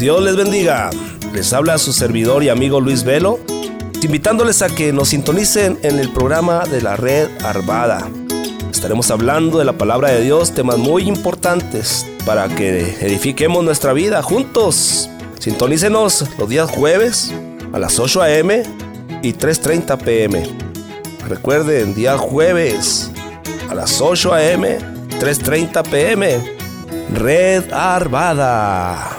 Dios les bendiga. Les habla su servidor y amigo Luis Velo, invitándoles a que nos sintonicen en el programa de la Red Arvada. Estaremos hablando de la palabra de Dios, temas muy importantes para que edifiquemos nuestra vida juntos. Sintonícenos los días jueves a las 8 a.m. y 3:30 p.m. Recuerden, día jueves a las 8 a.m., 3:30 p.m. Red Arvada.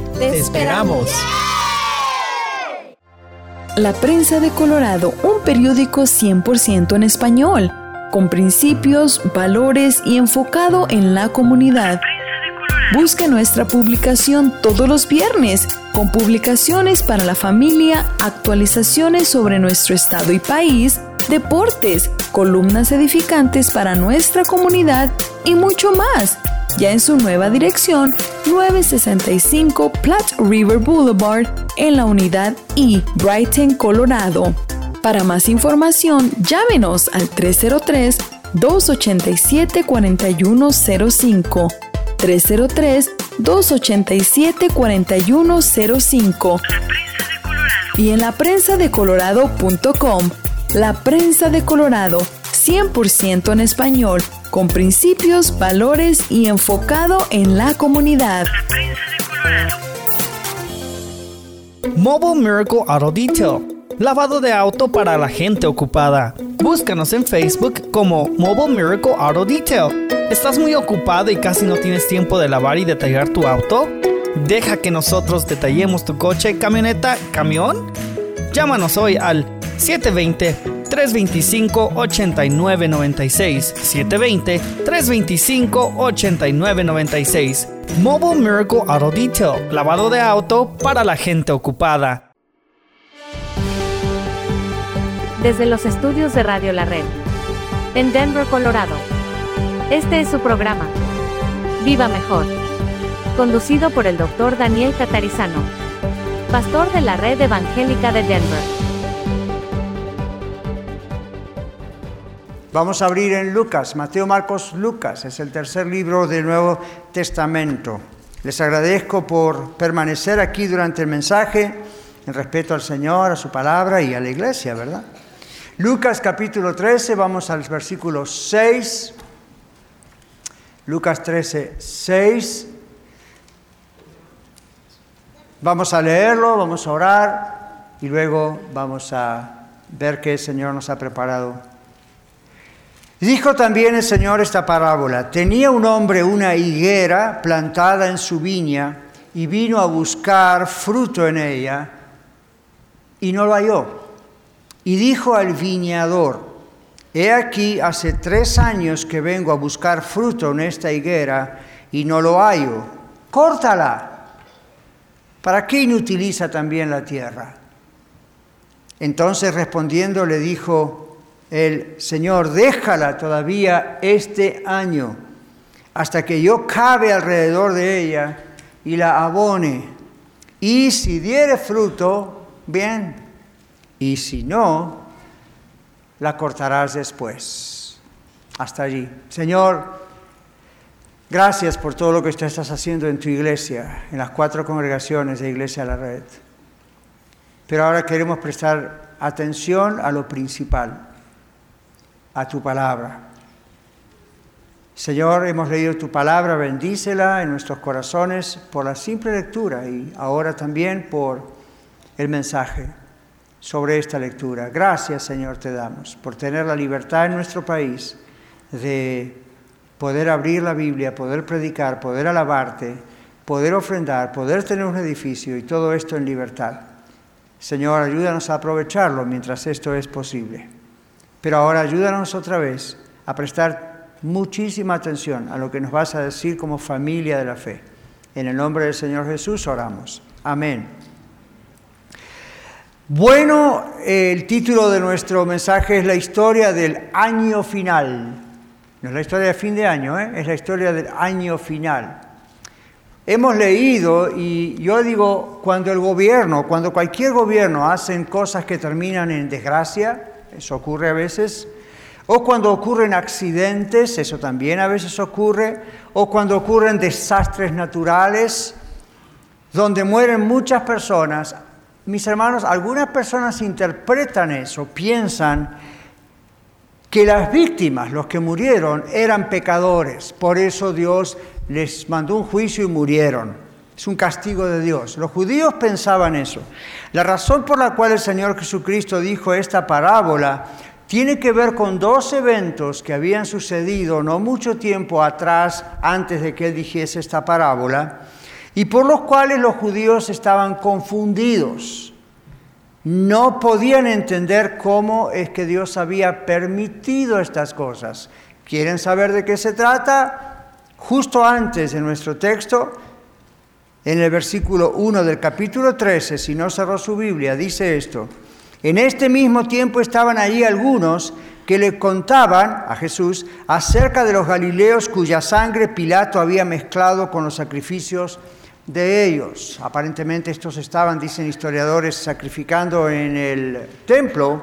¡Te esperamos! La Prensa de Colorado, un periódico 100% en español, con principios, valores y enfocado en la comunidad. Busca nuestra publicación todos los viernes, con publicaciones para la familia, actualizaciones sobre nuestro estado y país, deportes, columnas edificantes para nuestra comunidad y mucho más. Ya en su nueva dirección, 965 Platte River Boulevard, en la Unidad E, Brighton, Colorado. Para más información, llámenos al 303-287-4105. 303-287-4105. Y en laprensadecolorado.com. La Prensa de Colorado, 100% en español, con principios, valores y enfocado en la comunidad. La Prensa de Colorado. Mobile Miracle Auto Detail, lavado de auto para la gente ocupada. Búscanos en Facebook como Mobile Miracle Auto Detail. ¿Estás muy ocupado y casi no tienes tiempo de lavar y detallar tu auto? Deja que nosotros detallemos tu coche, camioneta, camión. Llámanos hoy al 720-325-8996, 720-325-8996. Mobile Miracle Auto Detail, lavado de auto para la gente ocupada. Desde los estudios de Radio La Red, en Denver, Colorado, este es su programa Viva Mejor, conducido por el Dr. Daniel Catarizano, pastor de la Red Evangelica de Denver. Vamos a abrir en Lucas, Mateo, Marcos, Lucas. Es el tercer libro del Nuevo Testamento. Les agradezco por permanecer aquí durante el mensaje, en respeto al Señor, a su palabra y a la iglesia, ¿verdad? Lucas capítulo 13, vamos al versículo 6. Lucas 13, 6. Vamos a leerlo, vamos a orar y luego vamos a ver qué el Señor nos ha preparado. Dijo también el Señor esta parábola: tenía un hombre una higuera plantada en su viña y vino a buscar fruto en ella y no lo halló. Y dijo al viñador: he aquí, hace 3 años que vengo a buscar fruto en esta higuera y no lo hallo. ¡Córtala! ¿Para qué inutiliza también la tierra? Entonces respondiendo le dijo el Señor: déjala todavía este año, hasta que yo cabe alrededor de ella y la abone. Y si diere fruto, bien, y si no, la cortarás después. Hasta allí. Señor, gracias por todo lo que tú estás haciendo en tu iglesia, en las 4 congregaciones de Iglesia a La Red. Pero ahora queremos prestar atención a lo principal, a tu palabra. Señor, hemos leído tu palabra, bendícela en nuestros corazones por la simple lectura y ahora también por el mensaje sobre esta lectura. Gracias, Señor, te damos por tener la libertad en nuestro país de poder abrir la Biblia, poder predicar, poder alabarte, poder ofrendar, poder tener un edificio y todo esto en libertad. Señor, ayúdanos a aprovecharlo mientras esto es posible. Pero ahora ayúdanos otra vez a prestar muchísima atención a lo que nos vas a decir como familia de la fe. En el nombre del Señor Jesús oramos. Amén. Bueno, el título de nuestro mensaje es la historia del año final. No es la historia de fin de año, es la historia del año final. Hemos leído, y yo digo, cuando cualquier gobierno hacen cosas que terminan en desgracia, eso ocurre a veces, o cuando ocurren accidentes, eso también a veces ocurre, o cuando ocurren desastres naturales, donde mueren muchas personas. Mis hermanos, algunas personas interpretan eso, piensan que las víctimas, los que murieron, eran pecadores. Por eso Dios les mandó un juicio y murieron. Es un castigo de Dios. Los judíos pensaban eso. La razón por la cual el Señor Jesucristo dijo esta parábola tiene que ver con dos eventos que habían sucedido no mucho tiempo atrás, antes de que Él dijese esta parábola, y por los cuales los judíos estaban confundidos. No podían entender cómo es que Dios había permitido estas cosas. ¿Quieren saber de qué se trata? Justo antes de nuestro texto, en el versículo 1 del capítulo 13, si no cerró su Biblia, dice esto: en este mismo tiempo estaban allí algunos que le contaban a Jesús acerca de los galileos cuya sangre Pilato había mezclado con los sacrificios de ellos. Aparentemente estos estaban, dicen historiadores, sacrificando en el templo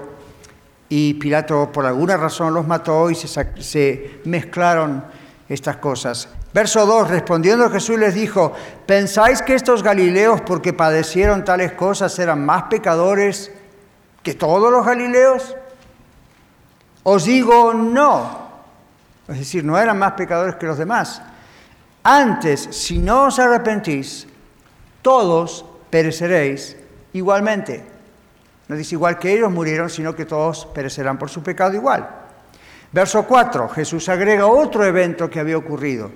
y Pilato por alguna razón los mató y se mezclaron estas cosas. Verso 2, respondiendo Jesús les dijo: ¿pensáis que estos galileos, porque padecieron tales cosas, eran más pecadores que todos los galileos? Os digo no. Es decir, no eran más pecadores que los demás. Antes, si no os arrepentís, todos pereceréis igualmente. No dice igual que ellos murieron, sino que todos perecerán por su pecado igual. Verso 4, Jesús agrega otro evento que había ocurrido.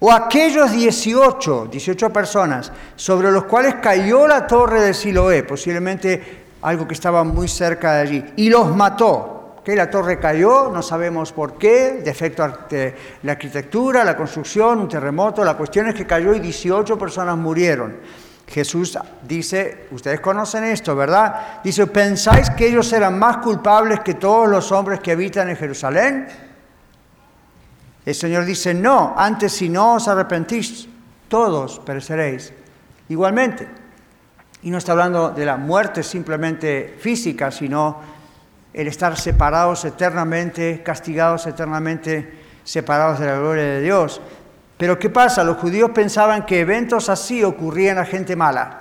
O aquellos 18 personas sobre los cuales cayó la torre de Siloé, posiblemente algo que estaba muy cerca de allí, y los mató. La torre cayó, no sabemos por qué, defecto de la arquitectura, la construcción, un terremoto. La cuestión es que cayó y 18 personas murieron. Jesús dice, ustedes conocen esto, ¿verdad? Dice, ¿pensáis que ellos eran más culpables que todos los hombres que habitan en Jerusalén? El Señor dice, no, antes si no os arrepentís, todos pereceréis igualmente. Y no está hablando de la muerte simplemente física, sino el estar separados eternamente, castigados eternamente, separados de la gloria de Dios. Pero ¿qué pasa? Los judíos pensaban que eventos así ocurrían a gente mala,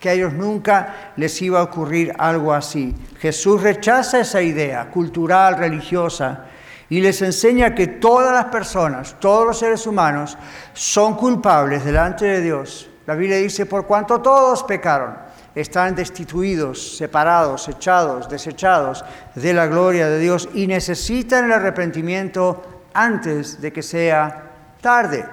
que a ellos nunca les iba a ocurrir algo así. Jesús rechaza esa idea cultural, religiosa, y les enseña que todas las personas, todos los seres humanos, son culpables delante de Dios. La Biblia dice, por cuanto todos pecaron, están destituidos, separados, echados, desechados de la gloria de Dios y necesitan el arrepentimiento antes de que sea tarde.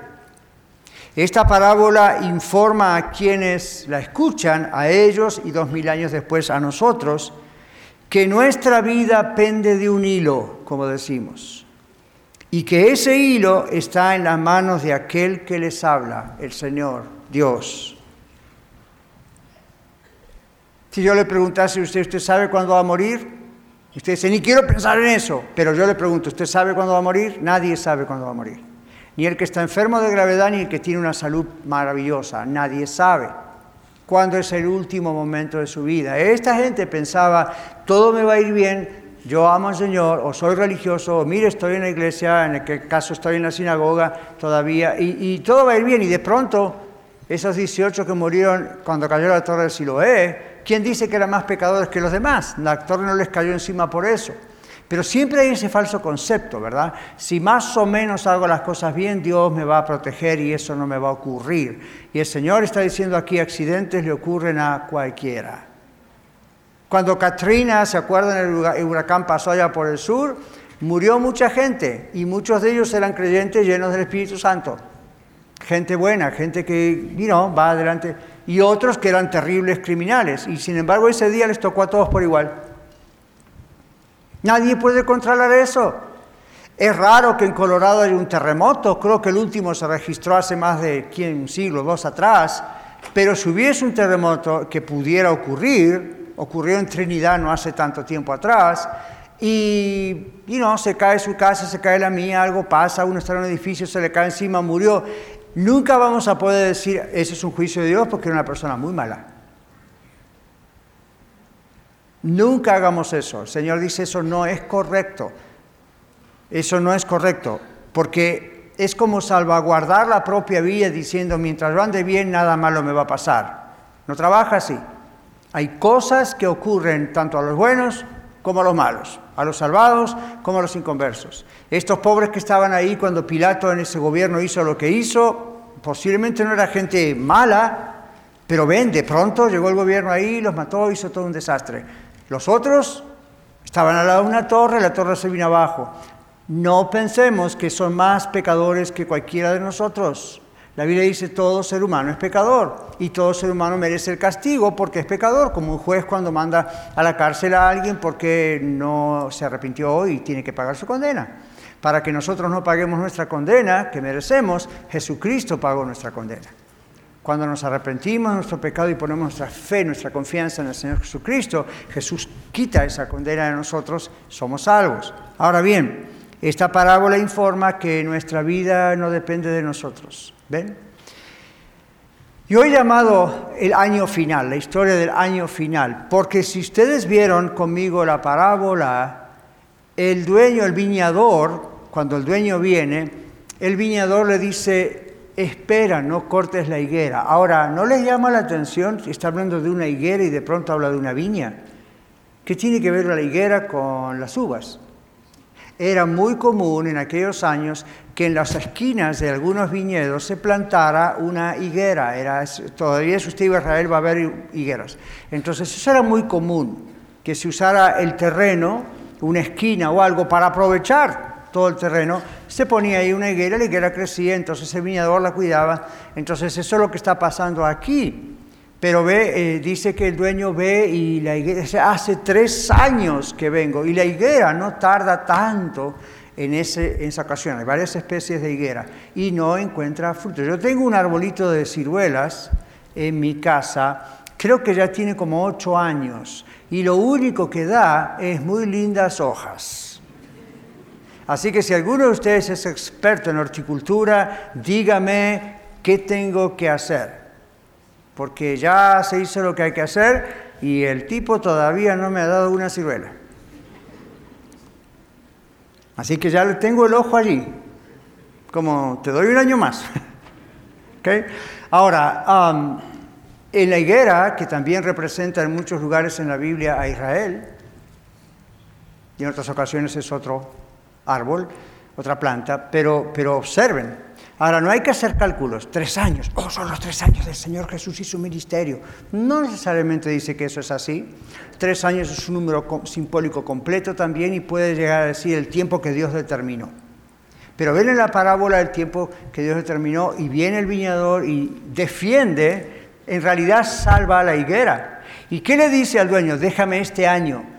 Esta parábola informa a quienes la escuchan, a ellos y 2000 años después a nosotros, que nuestra vida pende de un hilo, como decimos, y que ese hilo está en las manos de aquel que les habla, el Señor Dios. Si yo le preguntase a usted, ¿usted sabe cuándo va a morir? Usted dice, ni quiero pensar en eso. Pero yo le pregunto, ¿usted sabe cuándo va a morir? Nadie sabe cuándo va a morir. Ni el que está enfermo de gravedad, ni el que tiene una salud maravillosa. Nadie sabe cuándo es el último momento de su vida. Esta gente pensaba, todo me va a ir bien, yo amo al Señor, o soy religioso, o mire, estoy en la iglesia, en el caso estoy en la sinagoga todavía, y todo va a ir bien. Y de pronto, esos 18 que murieron cuando cayó la torre de Siloé, ¿quién dice que eran más pecadores que los demás? La torre no les cayó encima por eso. Pero siempre hay ese falso concepto, ¿verdad? Si más o menos hago las cosas bien, Dios me va a proteger y eso no me va a ocurrir. Y el Señor está diciendo aquí, accidentes le ocurren a cualquiera. Cuando Katrina, ¿se acuerdan? El huracán pasó allá por el sur, murió mucha gente y muchos de ellos eran creyentes llenos del Espíritu Santo. Gente buena, gente que, va adelante. Y otros que eran terribles criminales. Y sin embargo, ese día les tocó a todos por igual. Nadie puede controlar eso. Es raro que en Colorado haya un terremoto. Creo que el último se registró hace más de un siglo, dos atrás. Pero si hubiese un terremoto que pudiera ocurrir, ocurrió en Trinidad no hace tanto tiempo atrás, y se cae su casa, se cae la mía, algo pasa, uno está en un edificio, se le cae encima, murió. Nunca vamos a poder decir, ese es un juicio de Dios porque era una persona muy mala. Nunca hagamos eso. El Señor dice, eso no es correcto. Eso no es correcto, porque es como salvaguardar la propia vida diciendo, mientras yo ande bien, nada malo me va a pasar. No trabaja así. Hay cosas que ocurren tanto a los buenos como a los malos, a los salvados como a los inconversos. Estos pobres que estaban ahí cuando Pilato en ese gobierno hizo lo que hizo, posiblemente no era gente mala, pero de pronto llegó el gobierno ahí, los mató, hizo todo un desastre. Los otros estaban al lado de una torre, la torre se vino abajo. No pensemos que son más pecadores que cualquiera de nosotros. La Biblia dice, todo ser humano es pecador y todo ser humano merece el castigo porque es pecador, como un juez cuando manda a la cárcel a alguien porque no se arrepintió y tiene que pagar su condena. Para que nosotros no paguemos nuestra condena, que merecemos, Jesucristo pagó nuestra condena. Cuando nos arrepentimos de nuestro pecado y ponemos nuestra fe, nuestra confianza en el Señor Jesucristo, Jesús quita esa condena de nosotros, somos salvos. Ahora bien, esta parábola informa que nuestra vida no depende de nosotros. ¿Ven? Yo he llamado el año final, la historia del año final, porque si ustedes vieron conmigo la parábola, el dueño, el viñador, cuando el dueño viene, el viñador le dice, espera, no cortes la higuera. Ahora, ¿no les llama la atención? Está hablando de una higuera y de pronto habla de una viña. ¿Qué tiene que ver la higuera con las uvas? Era muy común en aquellos años que en las esquinas de algunos viñedos se plantara una higuera. Todavía si usted iba a Israel va a haber higueras. Entonces eso era muy común, que se usara el terreno, una esquina o algo para aprovechar todo el terreno. Se ponía ahí una higuera, la higuera crecía, entonces el viñador la cuidaba. Entonces eso es lo que está pasando aquí. Pero dice que el dueño ve y la higuera, hace 3 años que vengo, y la higuera no tarda tanto en esa ocasión. Hay varias especies de higuera y no encuentra frutos. Yo tengo un arbolito de ciruelas en mi casa, creo que ya tiene como 8 años, y lo único que da es muy lindas hojas. Así que si alguno de ustedes es experto en horticultura, dígame qué tengo que hacer. Porque ya se hizo lo que hay que hacer y el tipo todavía no me ha dado una ciruela. Así que ya le tengo el ojo allí, como te doy un año más. ¿Okay? Ahora, en la higuera, que también representa en muchos lugares en la Biblia a Israel, y en otras ocasiones es otro árbol, otra planta, pero observen. Ahora, no hay que hacer cálculos. 3 años. Oh, son los 3 años del Señor Jesús y su ministerio. No necesariamente dice que eso es así. 3 años es un número simbólico completo también y puede llegar a decir el tiempo que Dios determinó. Pero ven en la parábola el tiempo que Dios determinó y viene el viñador y defiende, en realidad salva a la higuera. ¿Y qué le dice al dueño? Déjame este año.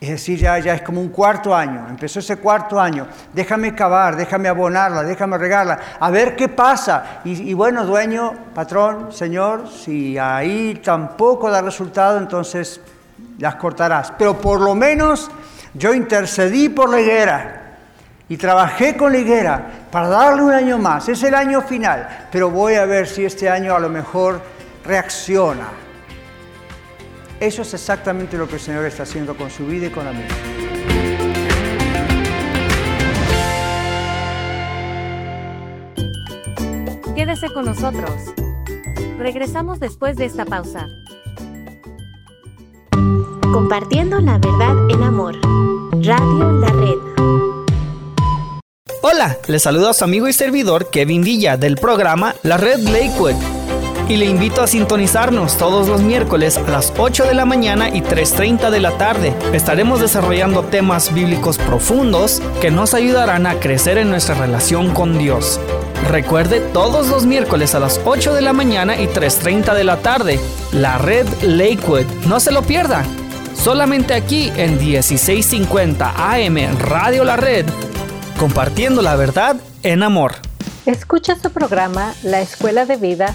Es decir, ya es como un 4º año, empezó ese 4º año, déjame cavar, déjame abonarla, déjame regarla, a ver qué pasa. Y bueno, dueño, patrón, señor, si ahí tampoco da resultado, entonces las cortarás. Pero por lo menos yo intercedí por la higuera y trabajé con la higuera para darle un año más, es el año final, pero voy a ver si este año a lo mejor reacciona. Eso es exactamente lo que el Señor está haciendo con su vida y con la mía. Quédese con nosotros. Regresamos después de esta pausa. Compartiendo la verdad en amor. Radio La Red. Hola, les saluda a su amigo y servidor Kevin Villa del programa La Red Lakewood. Y le invito a sintonizarnos todos los miércoles a las 8 de la mañana y 3:30 de la tarde. Estaremos desarrollando temas bíblicos profundos que nos ayudarán a crecer en nuestra relación con Dios. Recuerde, todos los miércoles a las 8 de la mañana y 3:30 de la tarde. La Red Lakewood. No se lo pierda. Solamente aquí en 1650 AM Radio La Red. Compartiendo la verdad en amor. Escucha su programa La Escuela de Vida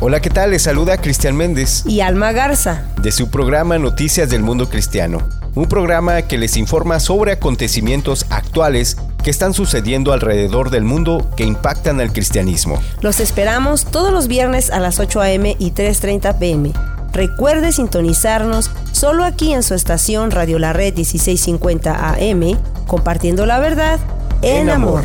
Hola, ¿qué tal? Les saluda Cristian Méndez y Alma Garza de su programa Noticias del Mundo Cristiano, un programa que les informa sobre acontecimientos actuales que están sucediendo alrededor del mundo que impactan al cristianismo. Los esperamos todos los viernes a las 8 a.m. y 3:30 p.m. Recuerde sintonizarnos solo aquí en su estación Radio La Red 1650 AM, compartiendo la verdad en amor.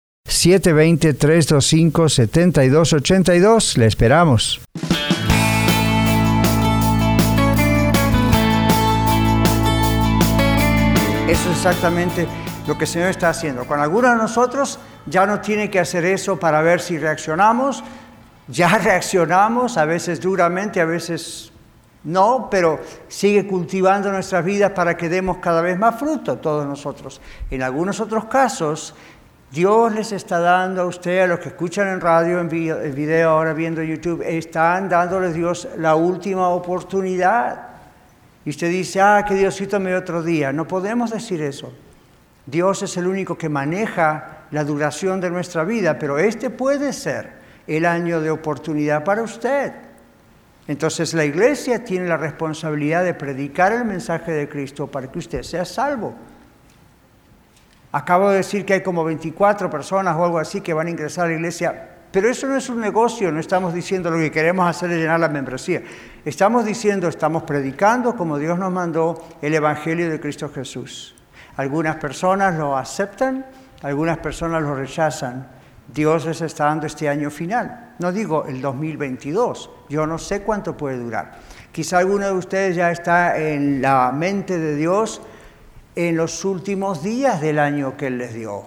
720-325-7282. Le esperamos. Eso es exactamente lo que el Señor está haciendo. Con algunos de nosotros ya no tiene que hacer eso para ver si reaccionamos. Ya reaccionamos, a veces duramente, a veces no, pero sigue cultivando nuestras vidas para que demos cada vez más fruto todos nosotros. En algunos otros casos, Dios les está dando a ustedes, a los que escuchan en radio, en video, ahora viendo YouTube, están dándoles Dios la última oportunidad. Y usted dice, que Diosito me dé otro día. No podemos decir eso. Dios es el único que maneja la duración de nuestra vida, pero este puede ser el año de oportunidad para usted. Entonces la iglesia tiene la responsabilidad de predicar el mensaje de Cristo para que usted sea salvo. Acabo de decir que hay como 24 personas o algo así que van a ingresar a la iglesia, pero eso no es un negocio, no estamos diciendo lo que queremos hacer es llenar la membresía. Estamos diciendo, estamos predicando como Dios nos mandó el Evangelio de Cristo Jesús. Algunas personas lo aceptan, algunas personas lo rechazan. Dios les está dando este año final, no digo el 2022, yo no sé cuánto puede durar. Quizá alguno de ustedes ya está en la mente de Dios en los últimos días del año que Él les dio.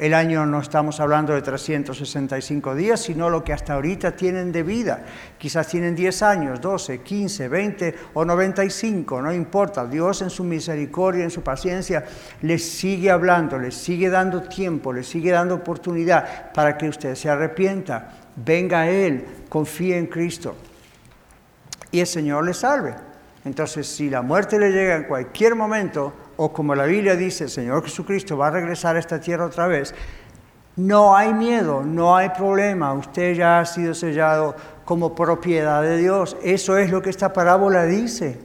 El año no estamos hablando de 365 días, sino lo que hasta ahorita tienen de vida. Quizás tienen 10 años, 12, 15, 20 o 95, no importa. Dios en su misericordia, en su paciencia, les sigue hablando, les sigue dando tiempo, les sigue dando oportunidad para que usted se arrepienta, venga a Él, confíe en Cristo y el Señor le salve. Entonces, si la muerte le llega en cualquier momento, o como la Biblia dice, el Señor Jesucristo va a regresar a esta tierra otra vez, No hay miedo, no hay problema. Usted ya ha sido sellado como propiedad de Dios. Eso es lo que esta parábola dice.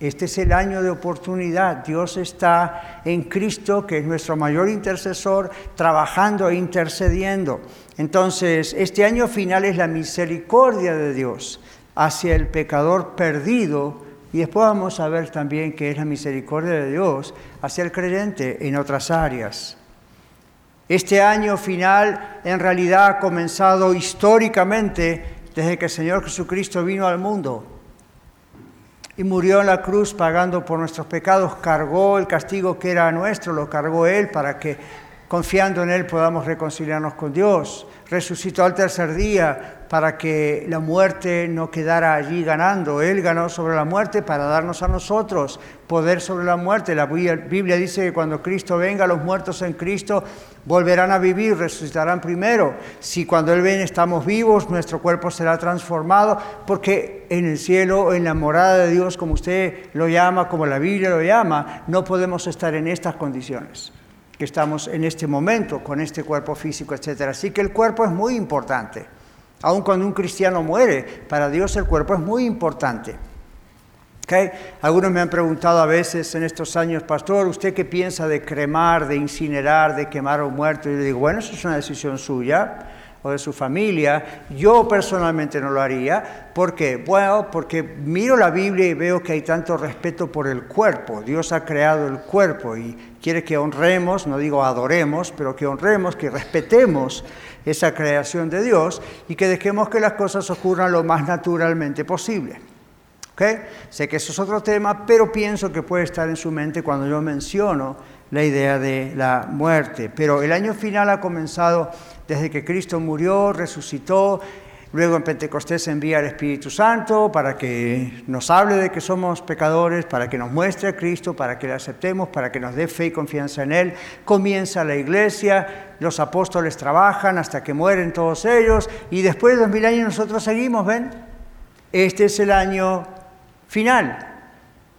Este es el año de oportunidad. Dios está en Cristo, que es nuestro mayor intercesor, trabajando e intercediendo. Entonces, este año final es la misericordia de Dios hacia el pecador perdido. Y después vamos a ver también qué es la misericordia de Dios hacia el creyente en otras áreas. Este año final en realidad ha comenzado históricamente desde que el Señor Jesucristo vino al mundo y murió en la cruz pagando por nuestros pecados, cargó el castigo que era nuestro, lo cargó Él para que confiando en Él podamos reconciliarnos con Dios. Resucitó al tercer día para que la muerte no quedara allí ganando. Él ganó sobre la muerte para darnos a nosotros poder sobre la muerte. La Biblia dice que cuando Cristo venga, los muertos en Cristo volverán a vivir, resucitarán primero. Si cuando Él viene estamos vivos, nuestro cuerpo será transformado, porque en el cielo, en la morada de Dios, como usted lo llama, como la Biblia lo llama, no podemos estar en estas condiciones que estamos en este momento, con este cuerpo físico, etc. Así que el cuerpo es muy importante. Aun cuando un cristiano muere, para Dios el cuerpo es muy importante. ¿Okay? Algunos me han preguntado a veces en estos años, pastor, ¿usted qué piensa de cremar, de incinerar, de quemar a un muerto? Y yo digo, bueno, eso es una decisión suya o de su familia. Yo personalmente no lo haría. ¿Por qué? Bueno, porque miro la Biblia y veo que hay tanto respeto por el cuerpo. Dios ha creado el cuerpo y quiere que honremos, no digo adoremos, pero que honremos, que respetemos esa creación de Dios y que dejemos que las cosas ocurran lo más naturalmente posible. ¿Okay? Sé que eso es otro tema, pero pienso que puede estar en su mente cuando yo menciono la idea de la muerte. Pero el año final ha comenzado desde que Cristo murió, resucitó, luego en Pentecostés envía al Espíritu Santo para que nos hable de que somos pecadores, para que nos muestre a Cristo, para que le aceptemos, para que nos dé fe y confianza en Él. Comienza la iglesia, los apóstoles trabajan hasta que mueren todos ellos y después de 2000 años nosotros seguimos, ¿ven? Este es el año final.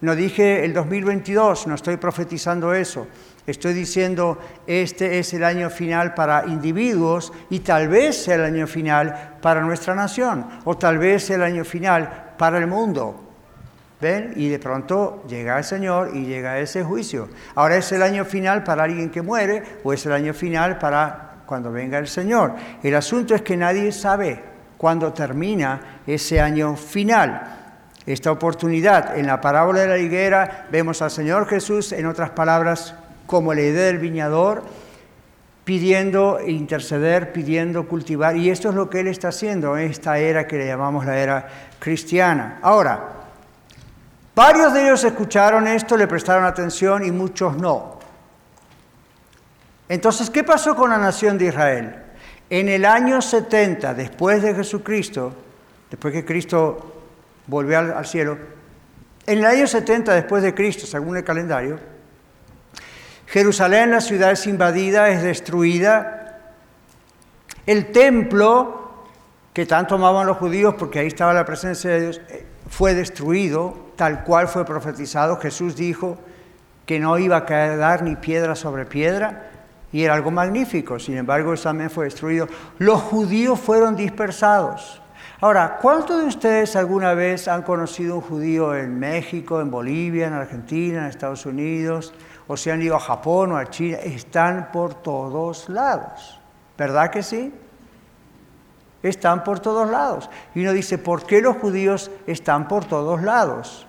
No dije el 2022, no estoy profetizando eso. Estoy diciendo, este es el año final para individuos y tal vez sea el año final para nuestra nación o tal vez sea el año final para el mundo. ¿Ven? Y de pronto llega el Señor y llega ese juicio. Ahora es el año final para alguien que muere o es el año final para cuando venga el Señor. El asunto es que nadie sabe cuándo termina ese año final. Esta oportunidad, en la parábola de la higuera, vemos al Señor Jesús, en otras palabras, como la idea del viñador, pidiendo interceder, pidiendo cultivar. Y esto es lo que Él está haciendo en esta era que le llamamos la era cristiana. Ahora, varios de ellos escucharon esto, le prestaron atención y muchos no. Entonces, ¿qué pasó con la nación de Israel? En el año 70, después de Jesucristo, después que Cristo volvió al cielo, en el año 70 después de Cristo, según el calendario, Jerusalén, la ciudad, es invadida, es destruida. El templo, que tanto amaban los judíos porque ahí estaba la presencia de Dios, fue destruido, tal cual fue profetizado. Jesús dijo que no iba a quedar ni piedra sobre piedra, y era algo magnífico. Sin embargo, eso también fue destruido. Los judíos fueron dispersados. Ahora, ¿cuántos de ustedes alguna vez han conocido un judío en México, en Bolivia, en Argentina, en Estados Unidos, o se han ido a Japón o a China? Están por todos lados, ¿verdad que sí? Están por todos lados. Y uno dice, ¿por qué los judíos están por todos lados?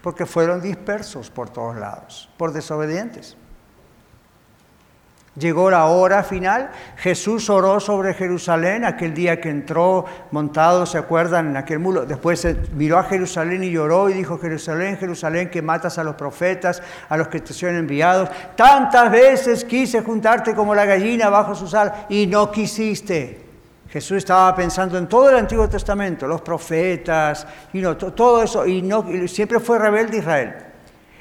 Porque fueron dispersos por todos lados, por desobedientes. Llegó la hora final. Jesús oró sobre Jerusalén aquel día que entró montado, ¿se acuerdan? En aquel mulo. Después miró a Jerusalén y lloró y dijo, Jerusalén, Jerusalén, que matas a los profetas, a los que te son enviados. Tantas veces quise juntarte como la gallina bajo sus alas y no quisiste. Jesús estaba pensando en todo el Antiguo Testamento, los profetas, y no, todo eso, y siempre fue rebelde Israel.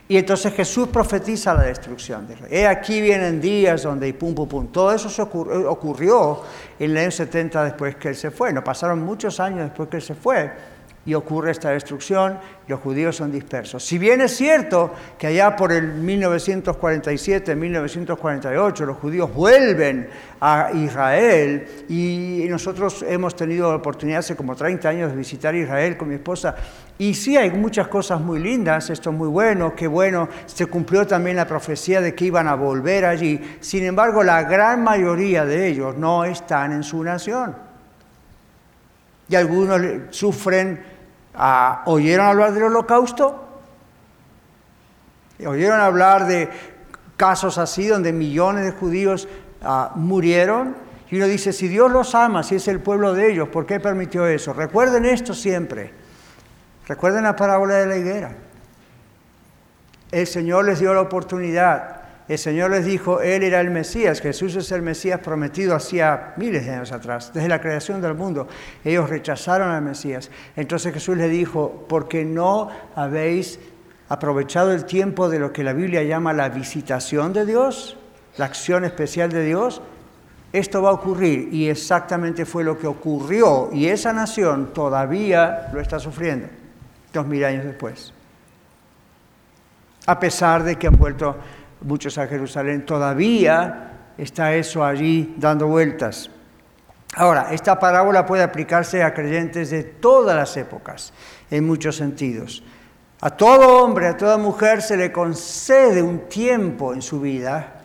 Y entonces Jesús profetiza la destrucción de Israel. He aquí vienen días donde y pum, pum, pum. Todo eso se ocurrió en el año 70 después que Él se fue. No pasaron muchos años después que Él se fue. y ocurre esta destrucción, los judíos son dispersos. Si bien es cierto que allá por el 1947, 1948, los judíos vuelven a Israel, y nosotros hemos tenido la oportunidad hace como 30 años de visitar Israel con mi esposa, y sí hay muchas cosas muy lindas, esto es muy bueno, qué bueno, se cumplió también la profecía de que iban a volver allí. Sin embargo, la gran mayoría de ellos no están en su nación. Y algunos sufren, oyeron hablar del holocausto, oyeron hablar de casos así donde millones de judíos murieron, y uno dice, si Dios los ama, si es el pueblo de ellos, ¿por qué permitió eso? Recuerden esto siempre, recuerden la parábola de la higuera. El Señor les dio la oportunidad, el Señor les dijo, Él era el Mesías, Jesús es el Mesías prometido hacía miles de años atrás, desde la creación del mundo. Ellos rechazaron al Mesías. Entonces Jesús les dijo, porque no habéis aprovechado el tiempo de lo que la Biblia llama la visitación de Dios, la acción especial de Dios, esto va a ocurrir. Y exactamente fue lo que ocurrió, y esa nación todavía lo está sufriendo, 2000 años después. A pesar de que han vuelto muchos a Jerusalén, todavía está eso allí dando vueltas. Ahora, esta parábola puede aplicarse a creyentes de todas las épocas, en muchos sentidos. A todo hombre, a toda mujer se le concede un tiempo en su vida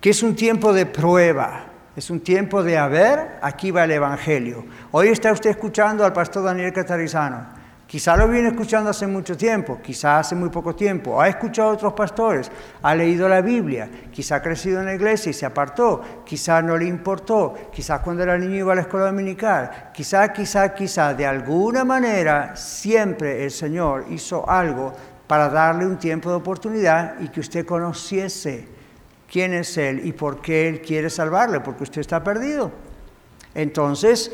que es un tiempo de prueba, es un tiempo de, a ver, aquí va el Evangelio. Hoy está usted escuchando al pastor Daniel Catarizano. Quizá lo viene escuchando hace mucho tiempo, quizá hace muy poco tiempo, ha escuchado a otros pastores, ha leído la Biblia, quizá ha crecido en la iglesia y se apartó, quizá no le importó, quizá cuando era niño iba a la escuela dominical, quizá, de alguna manera siempre el Señor hizo algo para darle un tiempo de oportunidad y que usted conociese quién es Él y por qué Él quiere salvarle, porque usted está perdido. Entonces,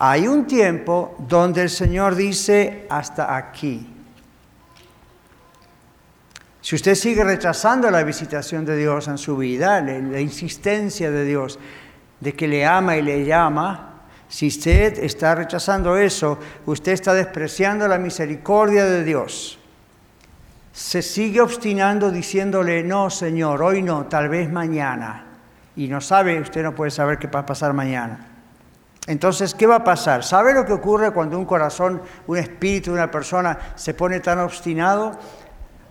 hay un tiempo donde el Señor dice, hasta aquí. Si usted sigue rechazando la visitación de Dios en su vida, la insistencia de Dios de que le ama y le llama, si usted está rechazando eso, usted está despreciando la misericordia de Dios. Se sigue obstinando diciéndole, no, Señor, hoy no, tal vez mañana. Y no sabe, usted no puede saber qué va a pasar mañana. Entonces, ¿qué va a pasar? ¿Sabe lo que ocurre cuando un corazón, un espíritu, una persona se pone tan obstinado?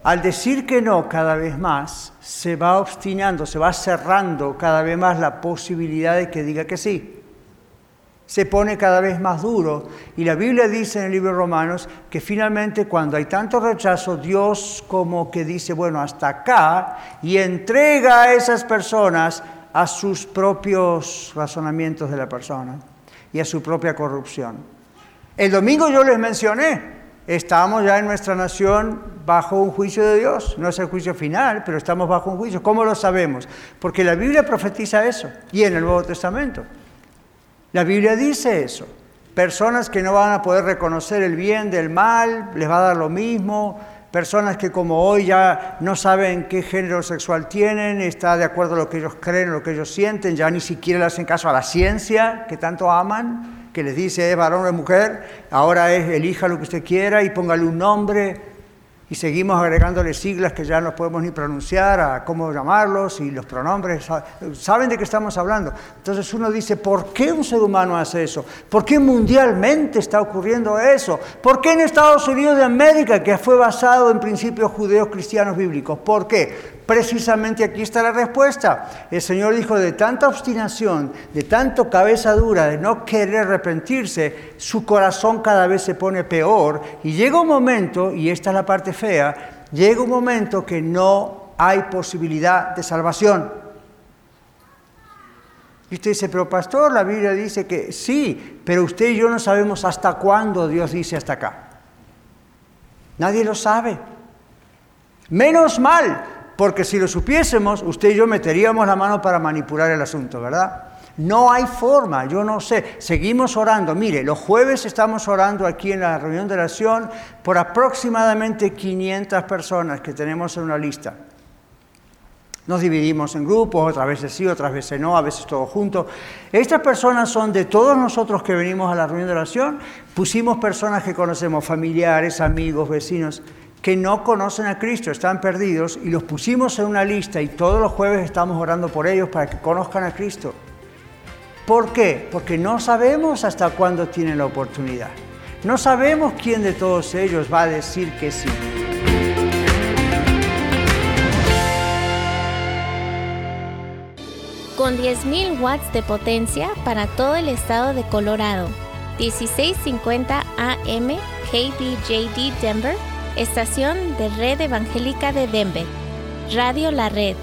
Al decir que no cada vez más, se va obstinando, se va cerrando cada vez más la posibilidad de que diga que sí. Se pone cada vez más duro. Y la Biblia dice en el libro de Romanos que finalmente cuando hay tanto rechazo, Dios como que dice, bueno, hasta acá, y entrega a esas personas a sus propios razonamientos de la persona y a su propia corrupción. El domingo yo les mencioné, estamos ya en nuestra nación bajo un juicio de Dios. No es el juicio final, pero estamos bajo un juicio. ¿Cómo lo sabemos? Porque la Biblia profetiza eso, y en el Nuevo Testamento. La Biblia dice eso. Personas que no van a poder reconocer el bien del mal, les va a dar lo mismo. Personas que como hoy ya no saben qué género sexual tienen, está de acuerdo a lo que ellos creen, lo que ellos sienten, ya ni siquiera le hacen caso a la ciencia que tanto aman, que les dice es varón o es mujer, ahora es elija lo que usted quiera y póngale un nombre, y seguimos agregándole siglas que ya no podemos ni pronunciar, a cómo llamarlos y los pronombres, saben de qué estamos hablando. Entonces uno dice, ¿por qué un ser humano hace eso? ¿Por qué mundialmente está ocurriendo eso? ¿Por qué en Estados Unidos de América, que fue basado en principios judeos cristianos bíblicos? ¿Por qué? Precisamente aquí está la respuesta. El Señor dijo, de tanta obstinación, de tanto cabeza dura, de no querer arrepentirse, su corazón cada vez se pone peor, y llega un momento, y esta es la parte fea, llega un momento que no hay posibilidad de salvación. Y usted dice, pero pastor, la Biblia dice que sí, pero usted y yo no sabemos hasta cuándo Dios dice hasta acá. Nadie lo sabe. Menos mal. Porque si lo supiésemos, usted y yo meteríamos la mano para manipular el asunto, ¿verdad? No hay forma, yo no sé. Seguimos orando. Mire, los jueves estamos orando aquí en la reunión de oración por aproximadamente 500 personas que tenemos en una lista. Nos dividimos en grupos, otras veces sí, otras veces no, a veces todos juntos. Estas personas son de todos nosotros que venimos a la reunión de oración. Pusimos personas que conocemos, familiares, amigos, vecinos, que no conocen a Cristo, están perdidos, y los pusimos en una lista y todos los jueves estamos orando por ellos para que conozcan a Cristo. ¿Por qué? Porque no sabemos hasta cuándo tienen la oportunidad. No sabemos quién de todos ellos va a decir que sí. Con 10.000 watts de potencia para todo el estado de Colorado, 1650 AM KBJD Denver, estación de Red Evangelica de Denver, Radio La Red,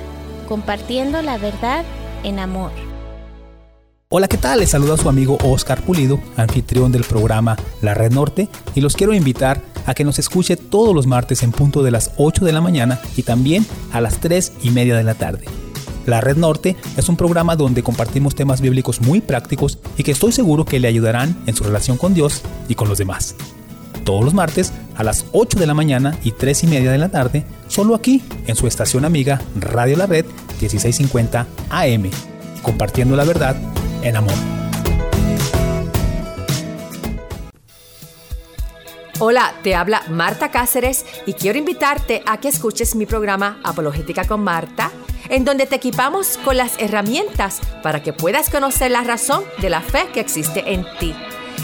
compartiendo la verdad en amor. Hola, ¿qué tal? Les saluda su amigo Oscar Pulido, anfitrión del programa La Red Norte, y los quiero invitar a que nos escuche todos los martes en punto de las 8 de la mañana y también a las 3:30 de la tarde. La Red Norte es un programa donde compartimos temas bíblicos muy prácticos y que estoy seguro que le ayudarán en su relación con Dios y con los demás. Todos los martes a las 8 de la mañana y 3:30 de la tarde, solo aquí en su estación amiga Radio La Red 1650 AM, compartiendo la verdad en amor. Hola, te habla Marta Cáceres y quiero invitarte a que escuches mi programa Apologética con Marta, en donde te equipamos con las herramientas para que puedas conocer la razón de la fe que existe en ti.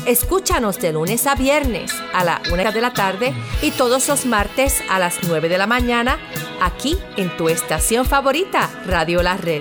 Escúchanos de lunes a viernes a la 1 de la tarde y todos los martes a las 9 de la mañana aquí en tu estación favorita, Radio La Red.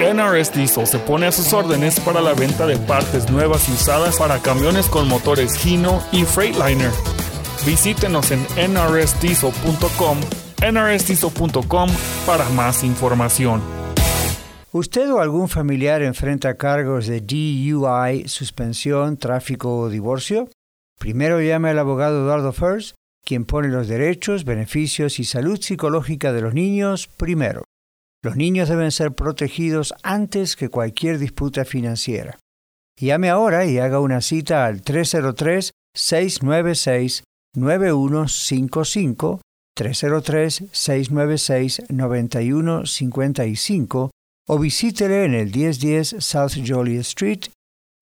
NRS Diesel se pone a sus órdenes para la venta de partes nuevas y usadas para camiones con motores Hino y Freightliner. Visítenos en nrsdiesel.com. nrsdiesel.com para más información. ¿Usted o algún familiar enfrenta cargos de DUI, suspensión, tráfico o divorcio? Primero llame al abogado Eduardo First, quien pone los derechos, beneficios y salud psicológica de los niños primero. Los niños deben ser protegidos antes que cualquier disputa financiera. Llame ahora y haga una cita al 303-696-9155. 303-696-9155 o visítele en el 1010 South Joliet Street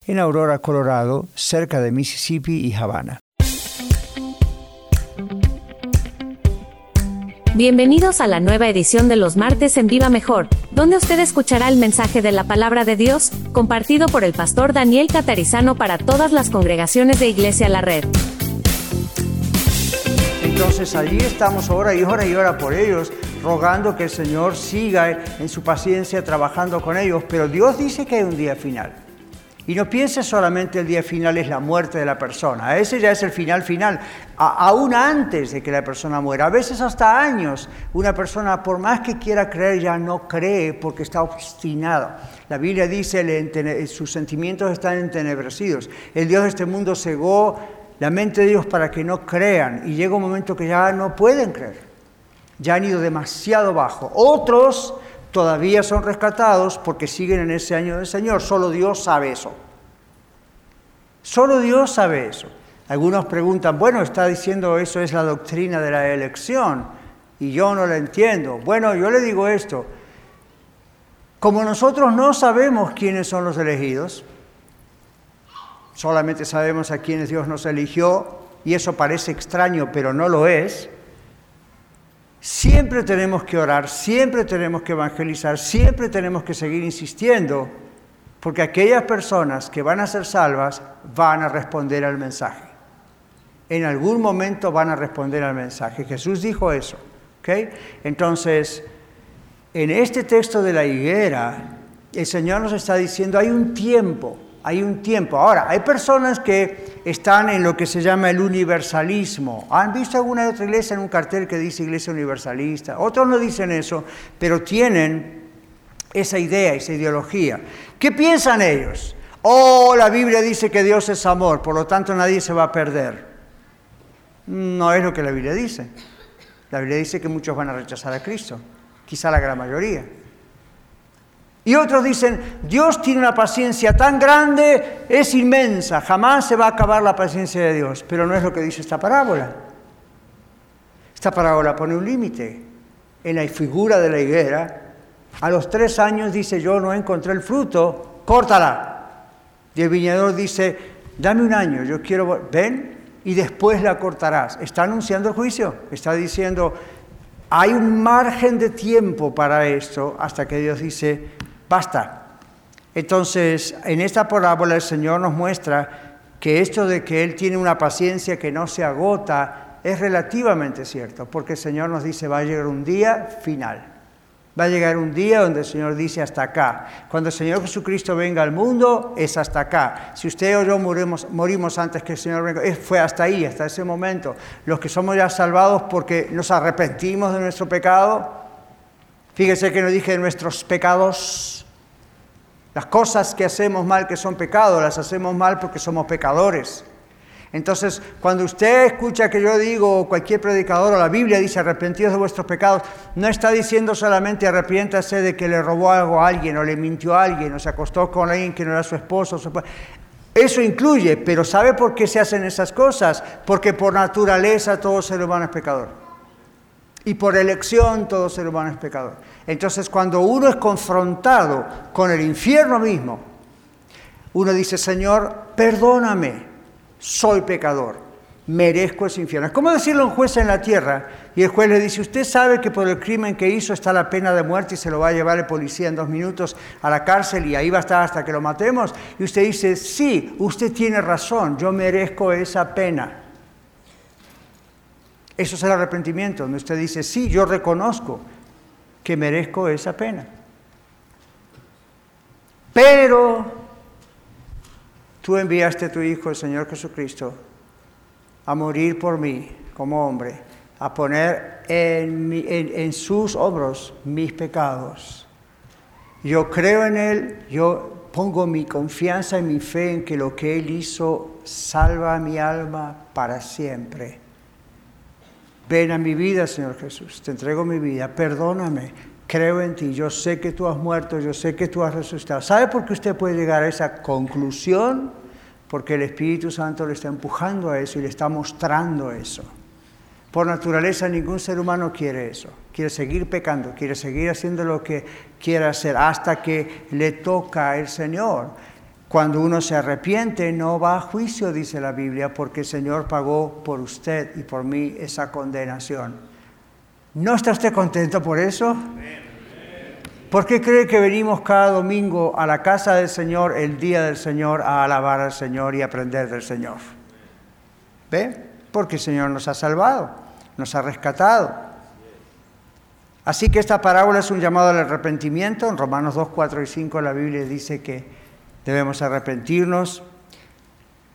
en Aurora, Colorado, cerca de Mississippi y Havana. Bienvenidos a la nueva edición de los martes en Viva Mejor, donde usted escuchará el mensaje de la Palabra de Dios, compartido por el pastor Daniel Catarizano para todas las congregaciones de Iglesia La Red. Entonces allí estamos hora y hora por ellos, rogando que el Señor siga en su paciencia trabajando con ellos. Pero Dios dice que hay un día final. Y no pienses solamente el día final es la muerte de la persona. Ese ya es el final. Aún antes de que la persona muera. A veces hasta años. Una persona, por más que quiera creer, ya no cree porque está obstinada. La Biblia dice, sus sentimientos están entenebrecidos. El Dios de este mundo cegó la mente de ellos para que no crean, y llega un momento que ya no pueden creer, ya han ido demasiado bajo. Otros todavía son rescatados porque siguen en ese año del Señor. Solo Dios sabe eso. Algunos preguntan, bueno, está diciendo eso es la doctrina de la elección y yo no la entiendo. Bueno, yo le digo esto, como nosotros no sabemos quiénes son los elegidos, solamente sabemos a quienes Dios nos eligió, y eso parece extraño, pero no lo es. Siempre tenemos que orar, siempre tenemos que evangelizar, siempre tenemos que seguir insistiendo, porque aquellas personas que van a ser salvas van a responder al mensaje. En algún momento van a responder al mensaje. Jesús dijo eso, ¿okay? Entonces, en este texto de la higuera, el Señor nos está diciendo, hay un tiempo hay un tiempo. Ahora, hay personas que están en lo que se llama el universalismo. ¿Han visto alguna otra iglesia en un cartel que dice iglesia universalista? Otros no dicen eso, pero tienen esa idea, esa ideología. ¿Qué piensan ellos? Oh, la Biblia dice que Dios es amor, por lo tanto nadie se va a perder. No es lo que la Biblia dice. La Biblia dice que muchos van a rechazar a Cristo, quizá la gran mayoría. Y otros dicen, Dios tiene una paciencia tan grande, es inmensa, jamás se va a acabar la paciencia de Dios. Pero no es lo que dice esta parábola. Esta parábola pone un límite. En la figura de la higuera, a los 3 años dice, yo no encontré el fruto, córtala. Y el viñador dice, dame 1 año, yo quiero, ven, y después la cortarás. Está anunciando el juicio, está diciendo, hay un margen de tiempo para esto hasta que Dios dice, basta. Entonces, en esta parábola el Señor nos muestra que esto de que Él tiene una paciencia que no se agota es relativamente cierto, porque el Señor nos dice, va a llegar un día final. Va a llegar un día donde el Señor dice, hasta acá. Cuando el Señor Jesucristo venga al mundo, es hasta acá. Si usted o yo morimos antes que el Señor venga, fue hasta ahí, hasta ese momento. Los que somos ya salvados porque nos arrepentimos de nuestro pecado, fíjese que no dije nuestros pecados. Las cosas que hacemos mal, que son pecado, las hacemos mal porque somos pecadores. Entonces, cuando usted escucha que yo digo, o cualquier predicador, o la Biblia dice, arrepentidos de vuestros pecados, no está diciendo solamente arrepiéntase de que le robó algo a alguien, o le mintió a alguien, o se acostó con alguien que no era su esposo. Eso incluye, pero ¿sabe por qué se hacen esas cosas? Porque por naturaleza todo ser humano es pecador. Y por elección todo ser humano es pecador. Entonces, cuando uno es confrontado con el infierno mismo, uno dice, Señor, perdóname, soy pecador, merezco ese infierno. Es como decirle a un juez en la tierra, y el juez le dice, usted sabe que por el crimen que hizo está la pena de muerte y se lo va a llevar el policía en 2 minutos a la cárcel y ahí va a estar hasta que lo matemos. Y usted dice, sí, usted tiene razón, yo merezco esa pena. Eso es el arrepentimiento, donde usted dice, sí, yo reconozco que merezco esa pena. Pero tú enviaste a tu Hijo, el Señor Jesucristo, a morir por mí como hombre, a poner en sus hombros mis pecados. Yo creo en Él, yo pongo mi confianza y mi fe en que lo que Él hizo salva a mi alma para siempre. Ven a mi vida, Señor Jesús, te entrego mi vida, perdóname, creo en ti, yo sé que tú has muerto, yo sé que tú has resucitado. ¿Sabe por qué usted puede llegar a esa conclusión? Porque el Espíritu Santo le está empujando a eso y le está mostrando eso. Por naturaleza ningún ser humano quiere eso, quiere seguir pecando, quiere seguir haciendo lo que quiere hacer hasta que le toca el Señor. Cuando uno se arrepiente, no va a juicio, dice la Biblia, porque el Señor pagó por usted y por mí esa condenación. ¿No está usted contento por eso? ¿Por qué cree que venimos cada domingo a la casa del Señor, el día del Señor, a alabar al Señor y aprender del Señor? ¿Ve? Porque el Señor nos ha salvado, nos ha rescatado. Así que esta parábola es un llamado al arrepentimiento. En Romanos 2, 4 y 5 la Biblia dice que debemos arrepentirnos,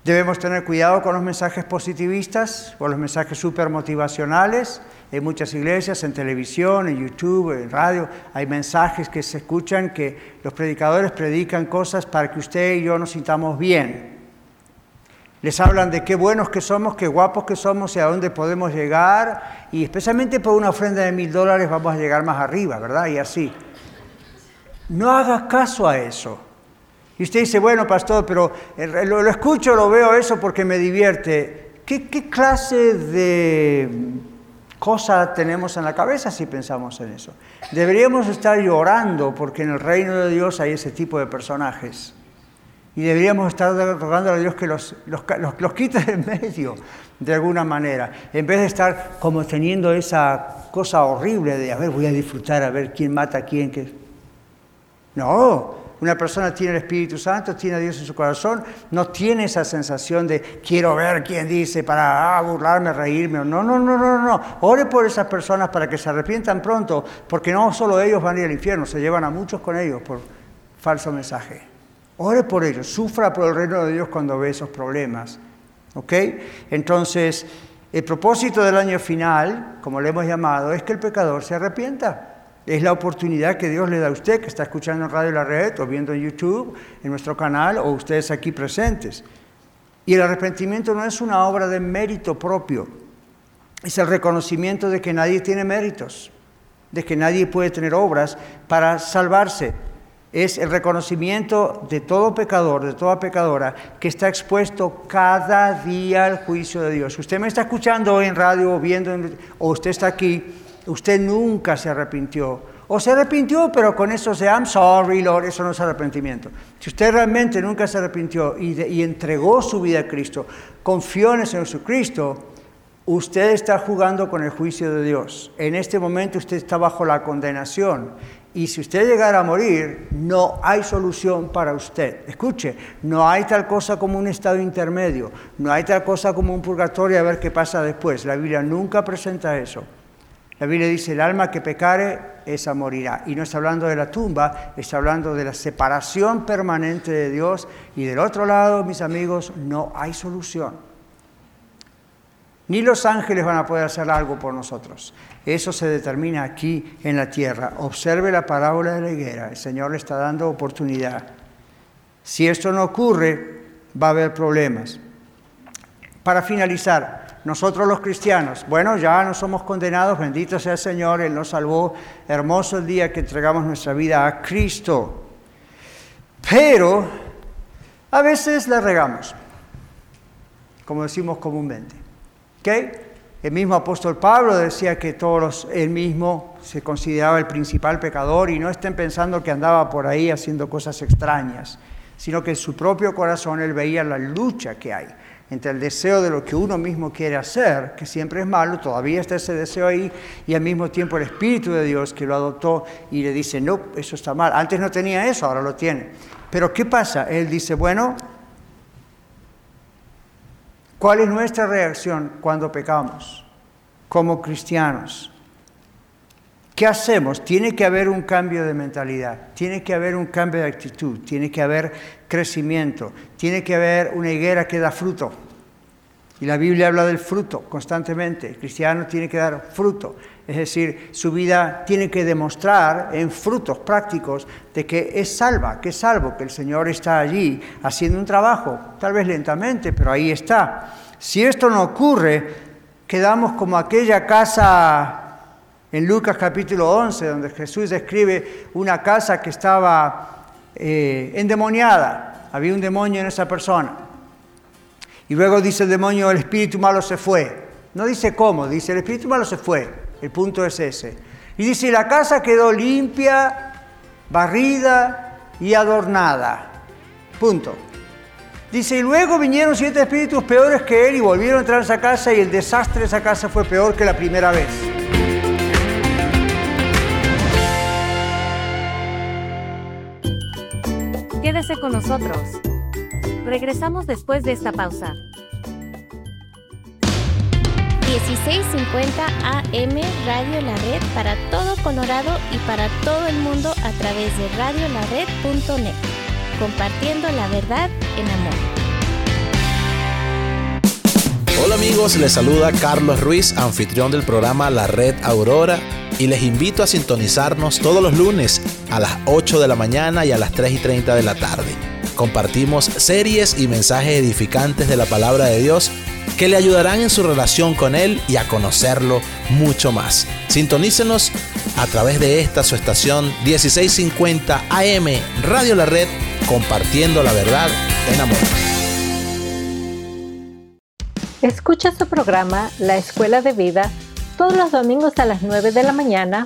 debemos tener cuidado con los mensajes positivistas, con los mensajes supermotivacionales. En muchas iglesias, en televisión, en YouTube, en radio, hay mensajes que se escuchan, que los predicadores predican cosas para que usted y yo nos sintamos bien. Les hablan de qué buenos que somos, qué guapos que somos y a dónde podemos llegar. Y especialmente por una ofrenda de $1,000 vamos a llegar más arriba, ¿verdad? Y así. No haga caso a eso. Y usted dice, bueno, pastor, pero lo escucho, lo veo eso porque me divierte. ¿Qué clase de cosa tenemos en la cabeza si pensamos en eso? Deberíamos estar llorando porque en el reino de Dios hay ese tipo de personajes. Y deberíamos estar rogando a Dios que los quite de en medio, de alguna manera. En vez de estar como teniendo esa cosa horrible de, a ver, voy a disfrutar, a ver quién mata a quién. No. Una persona tiene el Espíritu Santo, tiene a Dios en su corazón, no tiene esa sensación de quiero ver quién dice para burlarme, reírme. No. Ore por esas personas para que se arrepientan pronto, porque no solo ellos van a ir al infierno, se llevan a muchos con ellos por falso mensaje. Ore por ellos, sufra por el reino de Dios cuando ve esos problemas. ¿Ok? Entonces, el propósito del año final, como le hemos llamado, es que el pecador se arrepienta. Es la oportunidad que Dios le da a usted, que está escuchando en Radio La Red, o viendo en YouTube, en nuestro canal, o ustedes aquí presentes. Y el arrepentimiento no es una obra de mérito propio. Es el reconocimiento de que nadie tiene méritos, de que nadie puede tener obras para salvarse. Es el reconocimiento de todo pecador, de toda pecadora, que está expuesto cada día al juicio de Dios. Usted me está escuchando hoy en radio, o viendo, o usted está aquí. Usted nunca se arrepintió, o se arrepintió, pero con eso I'm sorry, Lord, eso no es arrepentimiento. Si usted realmente nunca se arrepintió y entregó su vida a Cristo, confió en Jesucristo, usted está jugando con el juicio de Dios. En este momento usted está bajo la condenación, y si usted llegara a morir, no hay solución para usted. Escuche, no hay tal cosa como un estado intermedio, no hay tal cosa como un purgatorio a ver qué pasa después. La Biblia nunca presenta eso. La Biblia dice, el alma que pecare, esa morirá. Y no está hablando de la tumba, está hablando de la separación permanente de Dios. Y del otro lado, mis amigos, no hay solución. Ni los ángeles van a poder hacer algo por nosotros. Eso se determina aquí en la tierra. Observe la parábola de la higuera. El Señor le está dando oportunidad. Si esto no ocurre, va a haber problemas. Para finalizar, nosotros los cristianos, bueno, ya no somos condenados, bendito sea el Señor, Él nos salvó, hermoso el día que entregamos nuestra vida a Cristo. Pero a veces la regamos, como decimos comúnmente. ¿Okay? El mismo apóstol Pablo decía que él mismo se consideraba el principal pecador, y no estén pensando que andaba por ahí haciendo cosas extrañas, sino que en su propio corazón él veía la lucha que hay entre el deseo de lo que uno mismo quiere hacer, que siempre es malo, todavía está ese deseo ahí, y al mismo tiempo el Espíritu de Dios que lo adoptó y le dice, no, eso está mal. Antes no tenía eso, ahora lo tiene. Pero ¿qué pasa? Él dice, bueno, ¿cuál es nuestra reacción cuando pecamos como cristianos? ¿Qué hacemos? Tiene que haber un cambio de mentalidad, tiene que haber un cambio de actitud, tiene que haber crecimiento, tiene que haber una higuera que da fruto. Y la Biblia habla del fruto constantemente. El cristiano tiene que dar fruto. Es decir, su vida tiene que demostrar en frutos prácticos de que es salva, que es salvo, que el Señor está allí haciendo un trabajo, tal vez lentamente, pero ahí está. Si esto no ocurre, quedamos como aquella casa. En Lucas capítulo 11, donde Jesús describe una casa que estaba endemoniada. Había un demonio en esa persona. Y luego dice el demonio, el espíritu malo se fue. No dice cómo, dice el espíritu malo se fue. El punto es ese. Y dice, la casa quedó limpia, barrida y adornada. Punto. Dice, y luego vinieron 7 espíritus peores que él y volvieron a entrar a esa casa, y el desastre de esa casa fue peor que la primera vez. Quédese con nosotros. Regresamos después de esta pausa. 1650 AM Radio La Red para todo Colorado y para todo el mundo a través de radiolared.net. Compartiendo la verdad en amor. Hola amigos, les saluda Carlos Ruiz, anfitrión del programa La Red Aurora. Y les invito a sintonizarnos todos los lunes a las 8 de la mañana y a las 3:30 de la tarde. Compartimos series y mensajes edificantes de la palabra de Dios que le ayudarán en su relación con Él y a conocerlo mucho más. Sintonícenos a través de esta su estación 1650 AM Radio La Red, compartiendo la verdad en amor. Escucha su programa La Escuela de Vida todos los domingos a las 9 de la mañana,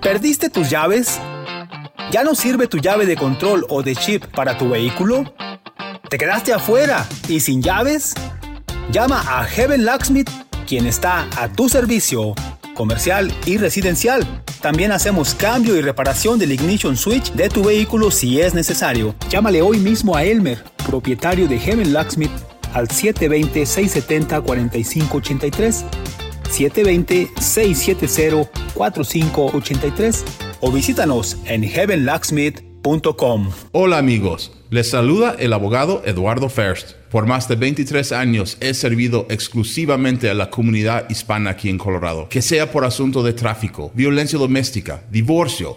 ¿Perdiste tus llaves? ¿Ya no sirve tu llave de control o de chip para tu vehículo? ¿Te quedaste afuera y sin llaves? Llama a Heaven Locksmith, quien está a tu servicio, comercial y residencial. También hacemos cambio y reparación del ignition switch de tu vehículo si es necesario. Llámale hoy mismo a Elmer, propietario de Heaven Locksmith, al 720-670-4583, 720-670-4583 o visítanos en heavenlocksmith.com. Hola amigos, les saluda el abogado Eduardo First. Por más de 23 años he servido exclusivamente a la comunidad hispana aquí en Colorado, que sea por asunto de tráfico, violencia doméstica, divorcio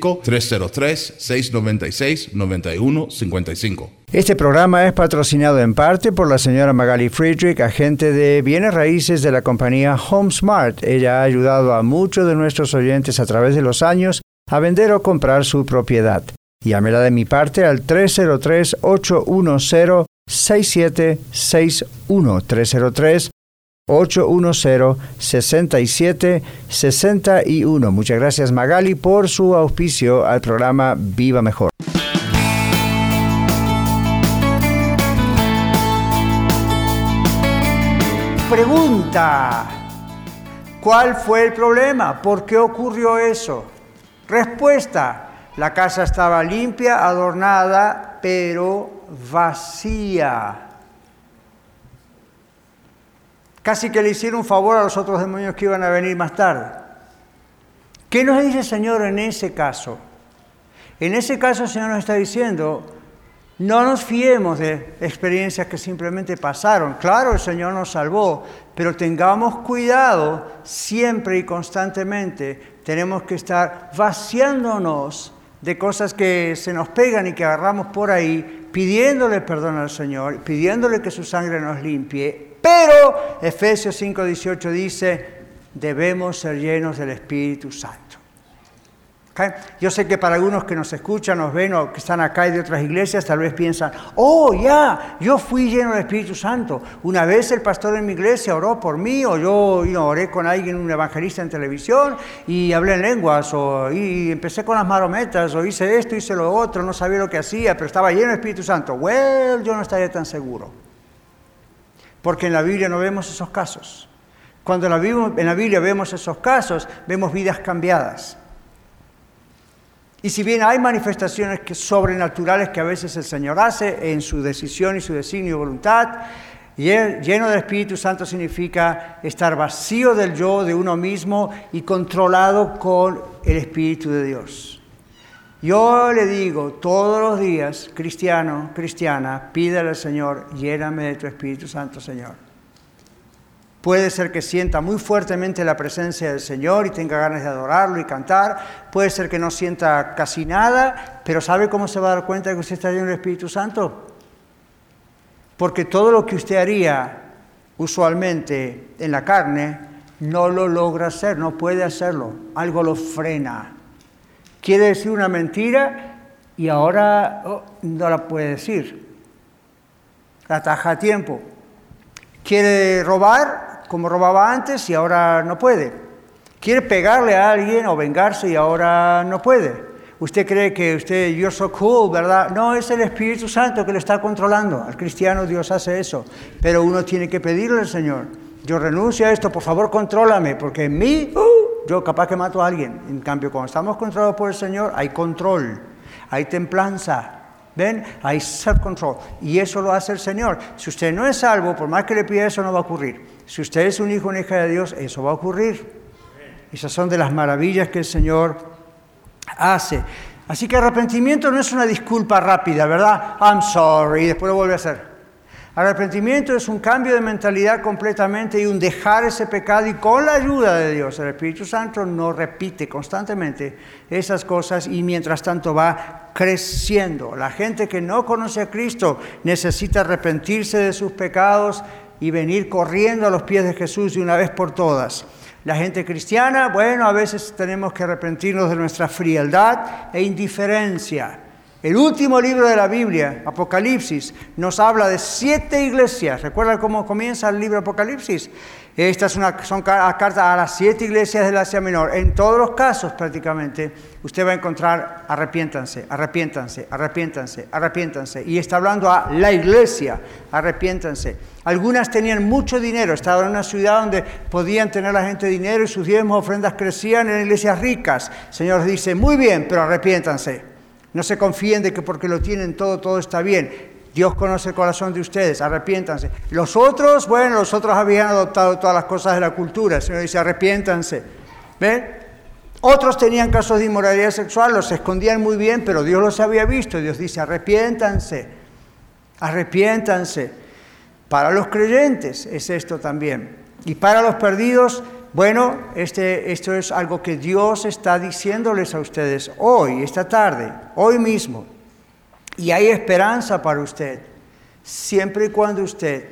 303-696-9155. Este programa es patrocinado en parte por la señora Magali Friedrich, agente de bienes raíces de la compañía HomeSmart. Ella ha ayudado a muchos de nuestros oyentes a través de los años a vender o comprar su propiedad. Llámela de mi parte al 303-810-6761, 303-810-6761. 810-6761. Muchas gracias Magali por su auspicio al programa Viva Mejor. Pregunta: ¿cuál fue el problema? ¿Por qué ocurrió eso? Respuesta: la casa estaba limpia, adornada, pero vacía. Casi que le hicieron un favor a los otros demonios que iban a venir más tarde. ¿Qué nos dice el Señor en ese caso? En ese caso el Señor nos está diciendo, no nos fiemos de experiencias que simplemente pasaron. Claro, el Señor nos salvó, pero tengamos cuidado siempre y constantemente. Tenemos que estar vaciándonos de cosas que se nos pegan y que agarramos por ahí, pidiéndole perdón al Señor, pidiéndole que su sangre nos limpie. Pero Efesios 5:18 dice, debemos ser llenos del Espíritu Santo. ¿Okay? Yo sé que para algunos que nos escuchan, nos ven o que están acá y de otras iglesias, tal vez piensan, oh, ya, yo fui lleno del Espíritu Santo. Una vez el pastor en mi iglesia oró por mí, o yo oré con alguien, un evangelista en televisión, y hablé en lenguas, y empecé con las marometas, o hice esto, hice lo otro, no sabía lo que hacía, pero estaba lleno del Espíritu Santo. Well, yo no estaría tan seguro. Porque en la Biblia no vemos esos casos. Cuando en la Biblia vemos esos casos, vemos vidas cambiadas. Y si bien hay manifestaciones sobrenaturales que a veces el Señor hace en su decisión y su designio y voluntad, lleno del Espíritu Santo significa estar vacío del yo, de uno mismo, y controlado con el Espíritu de Dios. Yo le digo todos los días, cristiano, cristiana, pídale al Señor, lléname de tu Espíritu Santo, Señor. Puede ser que sienta muy fuertemente la presencia del Señor y tenga ganas de adorarlo y cantar. Puede ser que no sienta casi nada, pero ¿sabe cómo se va a dar cuenta de que usted está lleno del Espíritu Santo? Porque todo lo que usted haría usualmente en la carne no lo logra hacer, no puede hacerlo. Algo lo frena. Quiere decir una mentira y ahora no la puede decir. La ataja a tiempo. Quiere robar como robaba antes y ahora no puede. Quiere pegarle a alguien o vengarse y ahora no puede. Usted cree que usted, you're so cool, ¿verdad? No, es el Espíritu Santo que lo está controlando. Al cristiano Dios hace eso. Pero uno tiene que pedirle al Señor, yo renuncio a esto, por favor contrólame, porque en mí... yo capaz que mato a alguien. En cambio, cuando estamos controlados por el Señor, hay control, hay templanza. ¿Ven? Hay self-control. Y eso lo hace el Señor. Si usted no es salvo, por más que le pida, eso no va a ocurrir. Si usted es un hijo o una hija de Dios, eso va a ocurrir. Esas son de las maravillas que el Señor hace. Así que arrepentimiento no es una disculpa rápida, ¿verdad? I'm sorry, y después lo vuelve a hacer. Arrepentimiento es un cambio de mentalidad completamente y un dejar ese pecado, y con la ayuda de Dios, el Espíritu Santo nos repite constantemente esas cosas y mientras tanto va creciendo. La gente que no conoce a Cristo necesita arrepentirse de sus pecados y venir corriendo a los pies de Jesús de una vez por todas. La gente cristiana, bueno, a veces tenemos que arrepentirnos de nuestra frialdad e indiferencia. El último libro de la Biblia, Apocalipsis, nos habla de 7 iglesias. ¿Recuerdan cómo comienza el libro Apocalipsis? Estas son cartas a las 7 iglesias del Asia Menor. En todos los casos, prácticamente, usted va a encontrar arrepiéntanse, arrepiéntanse, arrepiéntanse, arrepiéntanse. Y está hablando a la iglesia, arrepiéntanse. Algunas tenían mucho dinero, estaban en una ciudad donde podían tener la gente dinero y sus diezmos, ofrendas crecían en iglesias ricas. El Señor dice, muy bien, pero arrepiéntanse. No se confíen de que porque lo tienen todo, todo está bien. Dios conoce el corazón de ustedes, arrepiéntanse. Los otros, bueno, los otros habían adoptado todas las cosas de la cultura. El Señor dice, arrepiéntanse. ¿Ven? Otros tenían casos de inmoralidad sexual, los escondían muy bien, pero Dios los había visto. Dios dice, arrepiéntanse, arrepiéntanse. Para los creyentes es esto también. Y para los perdidos... Bueno, esto es algo que Dios está diciéndoles a ustedes hoy, esta tarde, hoy mismo. Y hay esperanza para usted, siempre y cuando usted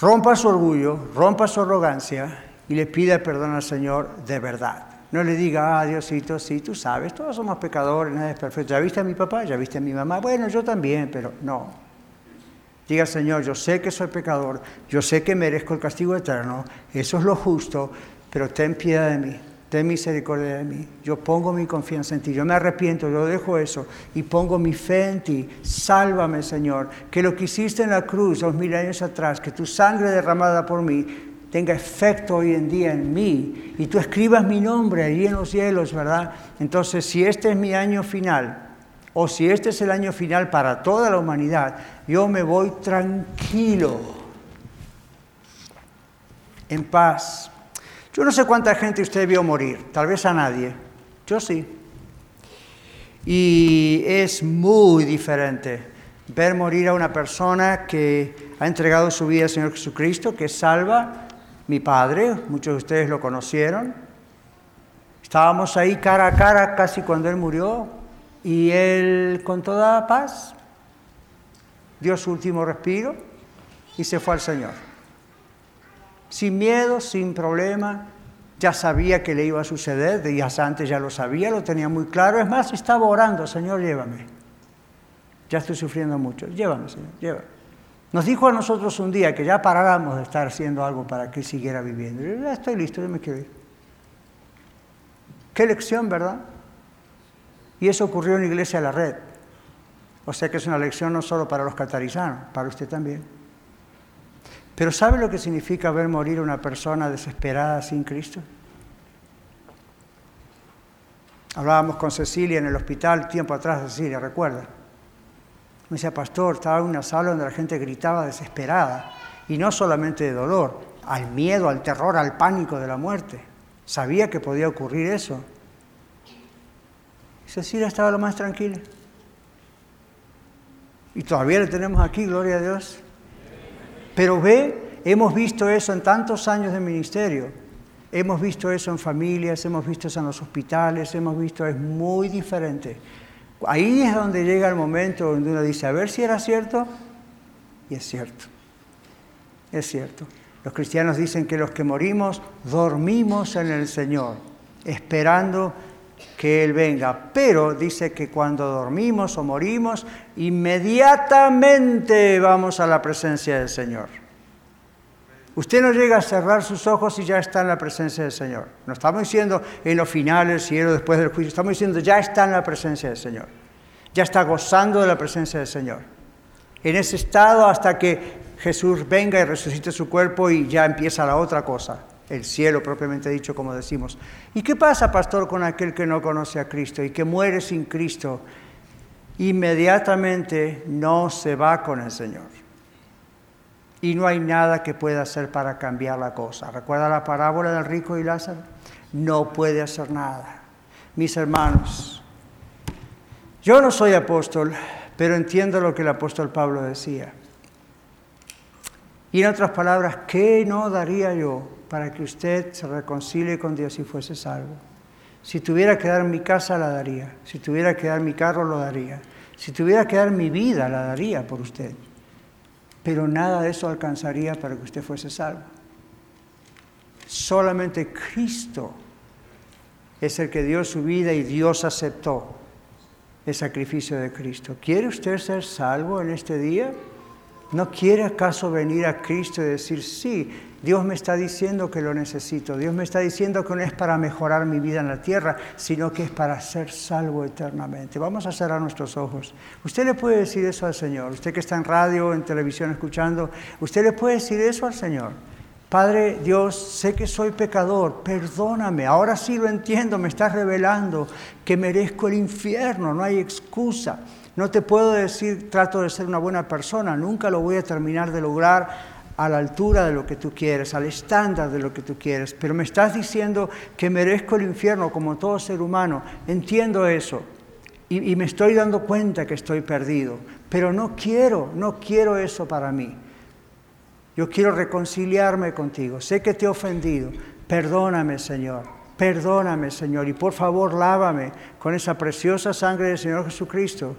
rompa su orgullo, rompa su arrogancia y le pida perdón al Señor de verdad. No le diga, ah, Diosito, sí, tú sabes, todos somos pecadores, nadie es perfecto. ¿Ya viste a mi papá? ¿Ya viste a mi mamá? Bueno, yo también, pero no. Diga, Señor, yo sé que soy pecador, yo sé que merezco el castigo eterno, eso es lo justo, pero ten piedad de mí, ten misericordia de mí. Yo pongo mi confianza en ti, yo me arrepiento, yo dejo eso y pongo mi fe en ti. Sálvame, Señor, que lo que hiciste en la cruz 2000 años atrás, que tu sangre derramada por mí, tenga efecto hoy en día en mí y tú escribas mi nombre allí en los cielos, ¿verdad? Entonces, si este es mi año final... o si este es el año final para toda la humanidad, yo me voy tranquilo, en paz. Yo no sé cuánta gente usted vio morir, tal vez a nadie, yo sí. Y es muy diferente ver morir a una persona que ha entregado su vida al Señor Jesucristo, que salva, mi padre, muchos de ustedes lo conocieron. Estábamos ahí cara a cara casi cuando él murió. Y él, con toda paz, dio su último respiro y se fue al Señor. Sin miedo, sin problema, ya sabía que le iba a suceder, días antes ya lo sabía, lo tenía muy claro. Es más, estaba orando, Señor, llévame. Ya estoy sufriendo mucho, llévame, Señor, llévame. Nos dijo a nosotros un día que ya paráramos de estar haciendo algo para que él siguiera viviendo. Yo ya estoy listo, yo me quiero ir. Qué lección, ¿verdad? Y eso ocurrió en la Iglesia de la Red. O sea que es una lección no solo para los catarizanos, para usted también. Pero ¿sabe lo que significa ver morir a una persona desesperada sin Cristo? Hablábamos con Cecilia en el hospital tiempo atrás, Cecilia, ¿recuerda? Me decía, pastor, estaba en una sala donde la gente gritaba desesperada. Y no solamente de dolor, al miedo, al terror, al pánico de la muerte. Sabía que podía ocurrir eso. Cecilia estaba lo más tranquila. Y todavía le tenemos aquí, gloria a Dios. Pero ve, hemos visto eso en tantos años de ministerio. Hemos visto eso en familias, hemos visto eso en los hospitales, hemos visto, es muy diferente. Ahí es donde llega el momento donde uno dice, a ver si era cierto. Y es cierto. Es cierto. Los cristianos dicen que los que morimos, dormimos en el Señor, esperando que Él venga, pero dice que cuando dormimos o morimos, inmediatamente vamos a la presencia del Señor. Usted no llega a cerrar sus ojos y ya está en la presencia del Señor. No estamos diciendo en lo final, el cielo, después del juicio, estamos diciendo ya está en la presencia del Señor. Ya está gozando de la presencia del Señor. En ese estado hasta que Jesús venga y resucite su cuerpo y ya empieza la otra cosa. El cielo propiamente dicho, como decimos. ¿Y qué pasa, pastor, con aquel que no conoce a Cristo y que muere sin Cristo? inmediatamente no se va con el Señor. Y no hay nada que pueda hacer para cambiar la cosa. ¿Recuerda la parábola del rico y Lázaro? No puede hacer nada. Mis hermanos, yo no soy apóstol, pero entiendo lo que el apóstol Pablo decía. Y en otras palabras, ¿qué no daría yo para que usted se reconcilie con Dios y fuese salvo? Si tuviera que dar mi casa, la daría. Si tuviera que dar mi carro, lo daría. Si tuviera que dar mi vida, la daría por usted. Pero nada de eso alcanzaría para que usted fuese salvo. Solamente Cristo es el que dio su vida y Dios aceptó el sacrificio de Cristo. ¿Quiere usted ser salvo en este día? ¿No quiere acaso venir a Cristo y decir, sí, Dios me está diciendo que lo necesito. Dios me está diciendo que no es para mejorar mi vida en la tierra, sino que es para ser salvo eternamente. Vamos a cerrar nuestros ojos. Usted le puede decir eso al Señor. Usted que está en radio, en televisión escuchando, usted le puede decir eso al Señor. Padre Dios, sé que soy pecador, perdóname. Ahora sí lo entiendo, me estás revelando que merezco el infierno, no hay excusa. No te puedo decir, trato de ser una buena persona, nunca lo voy a terminar de lograr a la altura de lo que tú quieres, al estándar de lo que tú quieres, pero me estás diciendo que merezco el infierno como todo ser humano. Entiendo eso y me estoy dando cuenta que estoy perdido, pero no quiero eso para mí. Yo quiero reconciliarme contigo, sé que te he ofendido, perdóname Señor, y por favor lávame con esa preciosa sangre del Señor Jesucristo,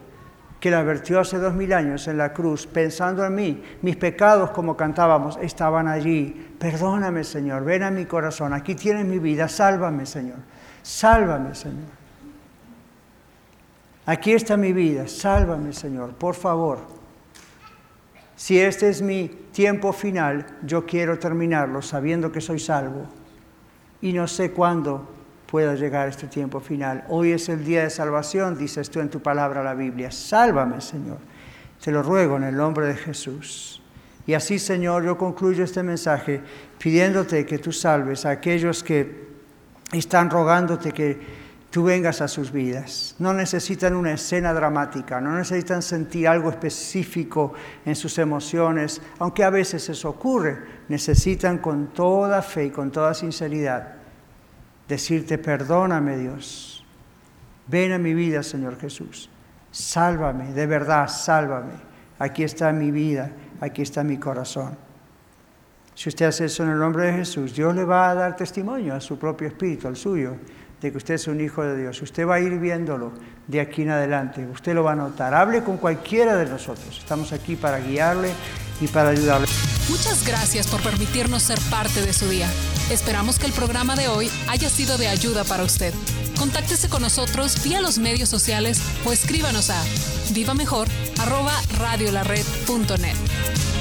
que la vertió hace 2000 años en la cruz, pensando en mí. Mis pecados, como cantábamos, estaban allí. Perdóname, Señor, ven a mi corazón, aquí tienes mi vida, sálvame, Señor. Sálvame, Señor. Aquí está mi vida, sálvame, Señor, por favor. Si este es mi tiempo final, yo quiero terminarlo sabiendo que soy salvo. Y no sé cuándo pueda llegar este tiempo final. Hoy es el día de salvación, dices tú en tu palabra la Biblia. Sálvame, Señor. Te lo ruego en el nombre de Jesús. Y así, Señor, yo concluyo este mensaje pidiéndote que tú salves a aquellos que están rogándote que tú vengas a sus vidas. No necesitan una escena dramática, no necesitan sentir algo específico en sus emociones, aunque a veces eso ocurre. Necesitan con toda fe y con toda sinceridad decirte, perdóname Dios, ven a mi vida Señor Jesús, sálvame, de verdad, sálvame, aquí está mi vida, aquí está mi corazón. Si usted hace eso en el nombre de Jesús, Dios le va a dar testimonio a su propio espíritu, al suyo, de que usted es un hijo de Dios. Usted va a ir viéndolo de aquí en adelante, usted lo va a notar. Hable con cualquiera de nosotros, estamos aquí para guiarle y para ayudarle. Muchas gracias por permitirnos ser parte de su día. Esperamos que el programa de hoy haya sido de ayuda para usted. Contáctese con nosotros vía los medios sociales o escríbanos a vivamejor@radiolared.net.